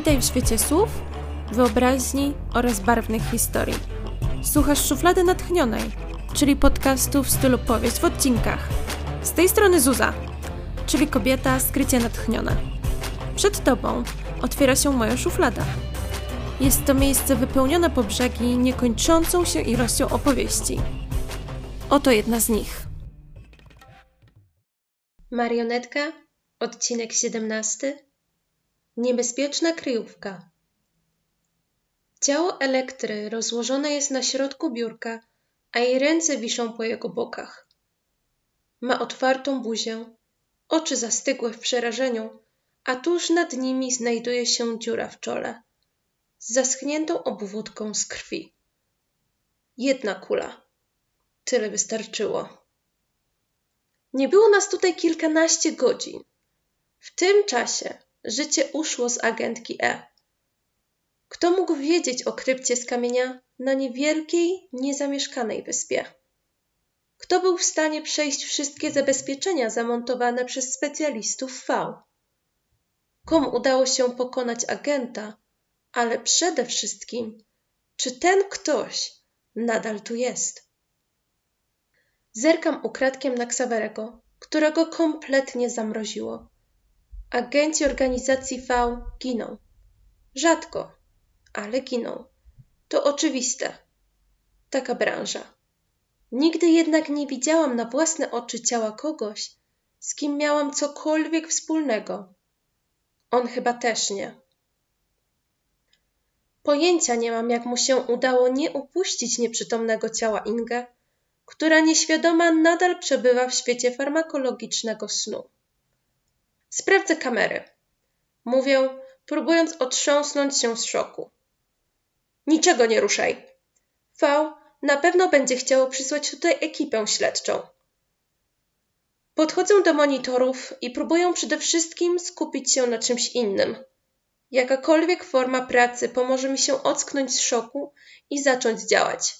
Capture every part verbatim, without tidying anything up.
Witaj w świecie słów, wyobraźni oraz barwnych historii. Słuchasz Szuflady Natchnionej, czyli podcastu w stylu powieść w odcinkach. Z tej strony Zuza, czyli kobieta skrycie natchniona. Przed Tobą otwiera się moja szuflada. Jest to miejsce wypełnione po brzegi niekończącą się ilością opowieści. Oto jedna z nich. Marionetka, odcinek siedemnasty. Niebezpieczna kryjówka. Ciało Elektry rozłożone jest na środku biurka, a jej ręce wiszą po jego bokach. Ma otwartą buzię, oczy zastygłe w przerażeniu, a tuż nad nimi znajduje się dziura w czole z zaschniętą obwódką z krwi. Jedna kula. Tyle wystarczyło. Nie było nas tutaj kilkanaście godzin. W tym czasie życie uszło z agentki E. Kto mógł wiedzieć o krypcie z kamienia na niewielkiej, niezamieszkanej wyspie? Kto był w stanie przejść wszystkie zabezpieczenia zamontowane przez specjalistów V? Komu udało się pokonać agenta, ale przede wszystkim, czy ten ktoś nadal tu jest? Zerkam ukradkiem na Ksawerego, którego kompletnie zamroziło. Agenci organizacji V giną. Rzadko, ale giną. To oczywiste. Taka branża. Nigdy jednak nie widziałam na własne oczy ciała kogoś, z kim miałam cokolwiek wspólnego. On chyba też nie. Pojęcia nie mam, jak mu się udało nie upuścić nieprzytomnego ciała Inge, która nieświadoma nadal przebywa w świecie farmakologicznego snu. Sprawdzę kamery. Mówię, próbując otrząsnąć się z szoku. Niczego nie ruszaj. V na pewno będzie chciało przysłać tutaj ekipę śledczą. Podchodzę do monitorów i próbuję przede wszystkim skupić się na czymś innym. Jakakolwiek forma pracy pomoże mi się ocknąć z szoku i zacząć działać.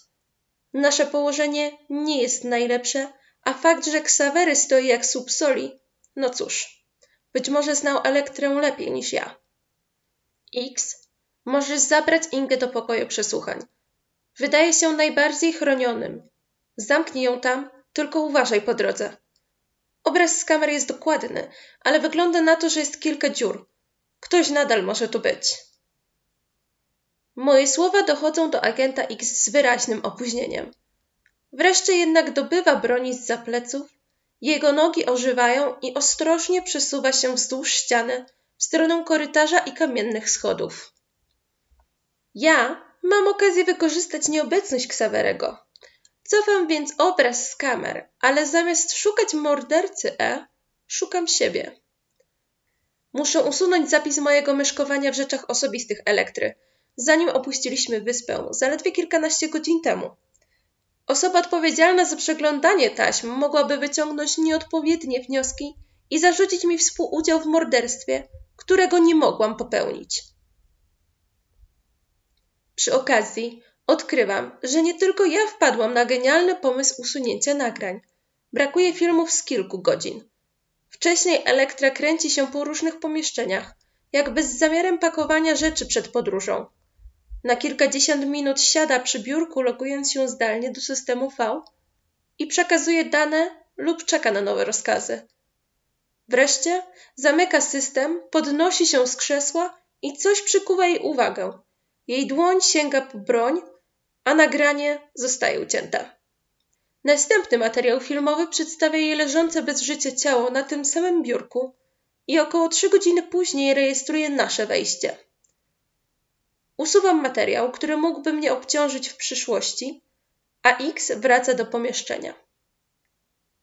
Nasze położenie nie jest najlepsze, a fakt, że Ksawery stoi jak słup soli, no cóż, być może znał Elektrę lepiej niż ja. X, możesz zabrać Ingę do pokoju przesłuchań. Wydaje się najbardziej chronionym. Zamknij ją tam, tylko uważaj po drodze. Obraz z kamery jest dokładny, ale wygląda na to, że jest kilka dziur. Ktoś nadal może tu być. Moje słowa dochodzą do agenta X z wyraźnym opóźnieniem. Wreszcie jednak dobywa broni z za pleców, jego nogi ożywają i ostrożnie przesuwa się wzdłuż ściany w stronę korytarza i kamiennych schodów. Ja mam okazję wykorzystać nieobecność Ksawerego. Cofam więc obraz z kamer, ale zamiast szukać mordercy E, szukam siebie. Muszę usunąć zapis mojego myszkowania w rzeczach osobistych Elektry, zanim opuściliśmy wyspę, zaledwie kilkanaście godzin temu. Osoba odpowiedzialna za przeglądanie taśm mogłaby wyciągnąć nieodpowiednie wnioski i zarzucić mi współudział w morderstwie, którego nie mogłam popełnić. Przy okazji odkrywam, że nie tylko ja wpadłam na genialny pomysł usunięcia nagrań. Brakuje filmów z kilku godzin. Wcześniej Elektra kręci się po różnych pomieszczeniach, jakby z zamiarem pakowania rzeczy przed podróżą. Na kilkadziesiąt minut siada przy biurku, logując się zdalnie do systemu V i przekazuje dane lub czeka na nowe rozkazy. Wreszcie zamyka system, podnosi się z krzesła i coś przykuwa jej uwagę. Jej dłoń sięga po broń, a nagranie zostaje ucięte. Następny materiał filmowy przedstawia jej leżące bez życia ciało na tym samym biurku i około trzy godziny później rejestruje nasze wejście. Usuwam materiał, który mógłby mnie obciążyć w przyszłości, a X wraca do pomieszczenia.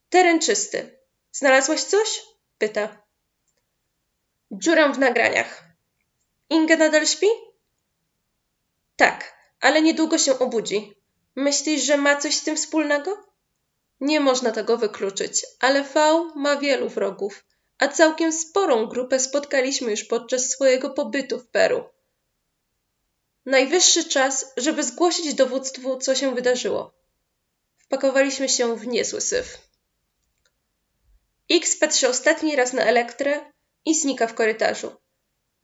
Teren czysty. Znalazłaś coś? Pyta. Dziurę w nagraniach. Inge nadal śpi? Tak, ale niedługo się obudzi. Myślisz, że ma coś z tym wspólnego? Nie można tego wykluczyć, ale V ma wielu wrogów, a całkiem sporą grupę spotkaliśmy już podczas swojego pobytu w Peru. Najwyższy czas, żeby zgłosić dowództwu, co się wydarzyło. Wpakowaliśmy się w niezły syf. X patrzy ostatni raz na Elektrę i znika w korytarzu.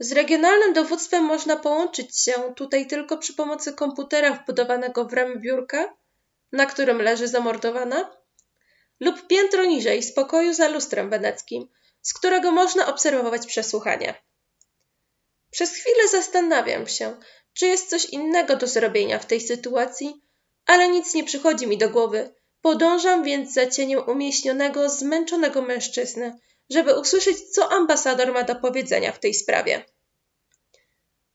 Z regionalnym dowództwem można połączyć się tutaj tylko przy pomocy komputera wbudowanego w ramię biurka, na którym leży zamordowana, lub piętro niżej z pokoju za lustrem weneckim, z którego można obserwować przesłuchania. Przez chwilę zastanawiam się, czy jest coś innego do zrobienia w tej sytuacji, ale nic nie przychodzi mi do głowy. Podążam więc za cieniem umieśnionego, zmęczonego mężczyzny, żeby usłyszeć, co ambasador ma do powiedzenia w tej sprawie.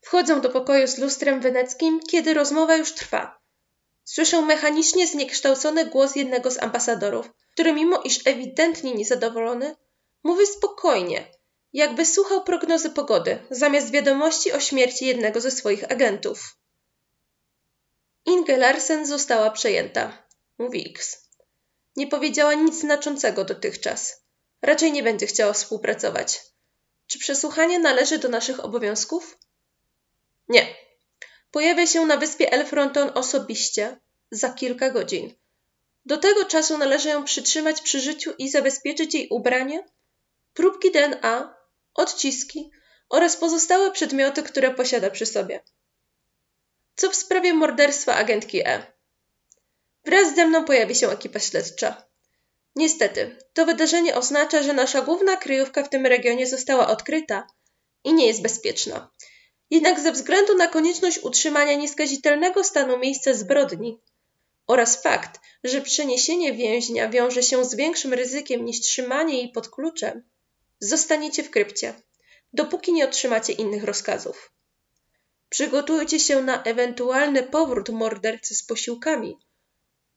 Wchodzę do pokoju z lustrem weneckim, kiedy rozmowa już trwa. Słyszę mechanicznie zniekształcony głos jednego z ambasadorów, który mimo iż ewidentnie niezadowolony, mówi spokojnie, jakby słuchał prognozy pogody, zamiast wiadomości o śmierci jednego ze swoich agentów. Inge Larsen została przejęta, mówi X. Nie powiedziała nic znaczącego dotychczas. Raczej nie będzie chciała współpracować. Czy przesłuchanie należy do naszych obowiązków? Nie. Pojawia się na wyspie Elfronton osobiście za kilka godzin. Do tego czasu należy ją przytrzymać przy życiu i zabezpieczyć jej ubranie, próbki D N A, odciski oraz pozostałe przedmioty, które posiada przy sobie. Co w sprawie morderstwa agentki E? Wraz ze mną pojawi się ekipa śledcza. Niestety, to wydarzenie oznacza, że nasza główna kryjówka w tym regionie została odkryta i nie jest bezpieczna. Jednak ze względu na konieczność utrzymania nieskazitelnego stanu miejsca zbrodni oraz fakt, że przeniesienie więźnia wiąże się z większym ryzykiem niż trzymanie jej pod kluczem, zostaniecie w krypcie, dopóki nie otrzymacie innych rozkazów. Przygotujcie się na ewentualny powrót mordercy z posiłkami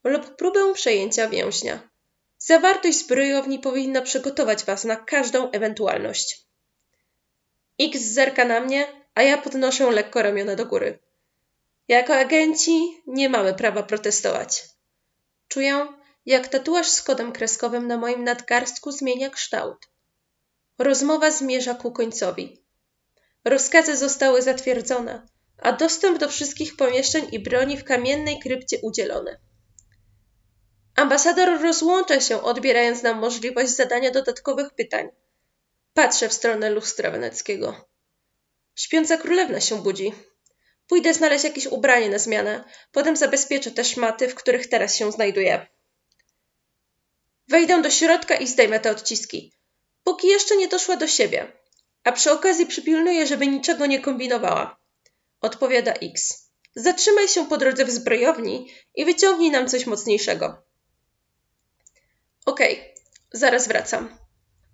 lub próbę przejęcia więźnia. Zawartość zbrojowni powinna przygotować was na każdą ewentualność. X zerka na mnie, a ja podnoszę lekko ramiona do góry. Jako agenci nie mamy prawa protestować. Czuję, jak tatuaż z kodem kreskowym na moim nadgarstku zmienia kształt. Rozmowa zmierza ku końcowi. Rozkazy zostały zatwierdzone, a dostęp do wszystkich pomieszczeń i broni w kamiennej krypcie udzielony. Ambasador rozłącza się, odbierając nam możliwość zadania dodatkowych pytań. Patrzę w stronę lustra weneckiego. Śpiąca królewna się budzi. Pójdę znaleźć jakieś ubranie na zmianę. Potem zabezpieczę te szmaty, w których teraz się znajduję. Wejdę do środka i zdejmę te odciski. Póki jeszcze nie doszła do siebie. A przy okazji przypilnuję, żeby niczego nie kombinowała. Odpowiada X. Zatrzymaj się po drodze w zbrojowni i wyciągnij nam coś mocniejszego. Okej, okay, zaraz wracam.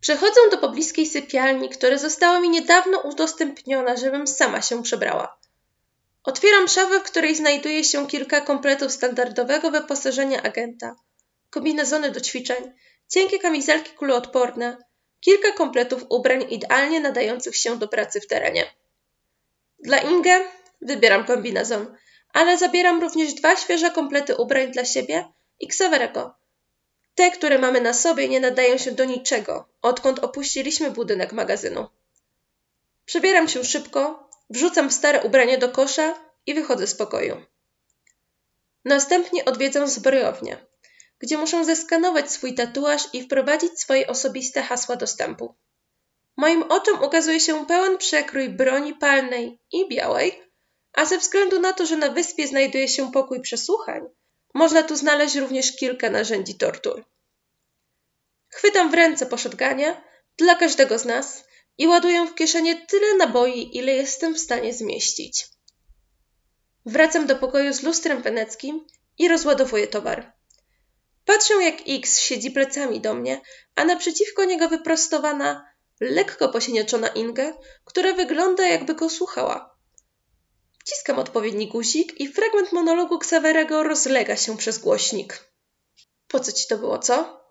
Przechodzę do pobliskiej sypialni, która została mi niedawno udostępniona, żebym sama się przebrała. Otwieram szafę, w której znajduje się kilka kompletów standardowego wyposażenia agenta, kombinezony do ćwiczeń, cienkie kamizelki kuloodporne, kilka kompletów ubrań idealnie nadających się do pracy w terenie. Dla Inge wybieram kombinezon, ale zabieram również dwa świeże komplety ubrań dla siebie i Ksawerego. Te, które mamy na sobie, nie nadają się do niczego, odkąd opuściliśmy budynek magazynu. Przebieram się szybko, wrzucam stare ubranie do kosza i wychodzę z pokoju. Następnie odwiedzam zbrojownię, gdzie muszę zeskanować swój tatuaż i wprowadzić swoje osobiste hasła dostępu. Moim oczom ukazuje się pełen przekrój broni palnej i białej, a ze względu na to, że na wyspie znajduje się pokój przesłuchań, można tu znaleźć również kilka narzędzi tortur. Chwytam w ręce po shotgunie dla każdego z nas i ładuję w kieszenie tyle naboi, ile jestem w stanie zmieścić. Wracam do pokoju z lustrem weneckim i rozładowuję towar. Patrzę, jak X siedzi plecami do mnie, a naprzeciwko niego wyprostowana, lekko posinieczona Inge, która wygląda, jakby go słuchała. Wciskam odpowiedni guzik i fragment monologu Ksawerego rozlega się przez głośnik. Po co ci to było, co?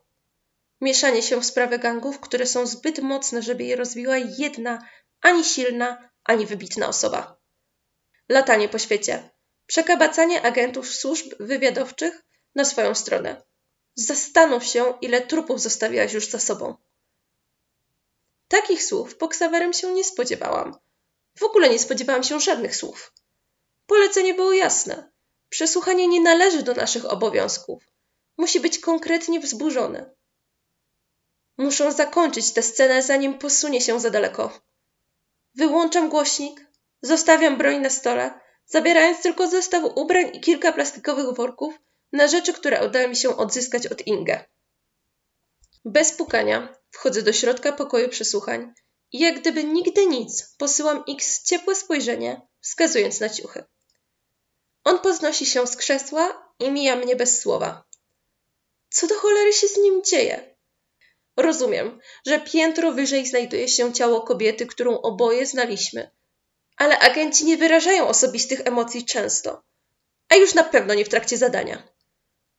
Mieszanie się w sprawy gangów, które są zbyt mocne, żeby je rozbiła jedna, ani silna, ani wybitna osoba. Latanie po świecie. Przekabacanie agentów służb wywiadowczych na swoją stronę. Zastanów się, ile trupów zostawiłaś już za sobą. Takich słów po Ksawerym się nie spodziewałam. W ogóle nie spodziewałam się żadnych słów. Polecenie było jasne. Przesłuchanie nie należy do naszych obowiązków. Musi być konkretnie wzburzone. Muszę zakończyć tę scenę, zanim posunie się za daleko. Wyłączam głośnik, zostawiam broń na stole, zabierając tylko zestaw ubrań i kilka plastikowych worków na rzeczy, które uda mi się odzyskać od Inge. Bez pukania wchodzę do środka pokoju przesłuchań i jak gdyby nigdy nic posyłam X ciepłe spojrzenie, wskazując na ciuchy. On podnosi się z krzesła i mija mnie bez słowa. Co do cholery się z nim dzieje? Rozumiem, że piętro wyżej znajduje się ciało kobiety, którą oboje znaliśmy, ale agenci nie wyrażają osobistych emocji często, a już na pewno nie w trakcie zadania.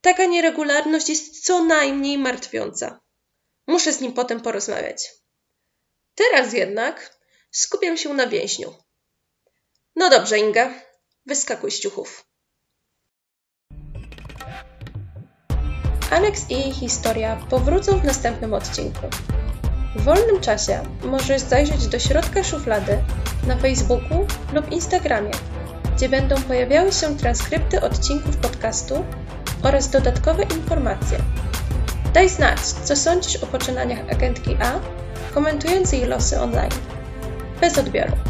Taka nieregularność jest co najmniej martwiąca. Muszę z nim potem porozmawiać. Teraz jednak skupiam się na więźniu. No dobrze, Inga, wyskakuj z ciuchów. Alex i jej historia powrócą w następnym odcinku. W wolnym czasie możesz zajrzeć do środka szuflady na Facebooku lub Instagramie, gdzie będą pojawiały się transkrypty odcinków podcastu oraz dodatkowe informacje. Daj znać, co sądzisz o poczynaniach agentki A, komentując jej losy online. Bez odbioru.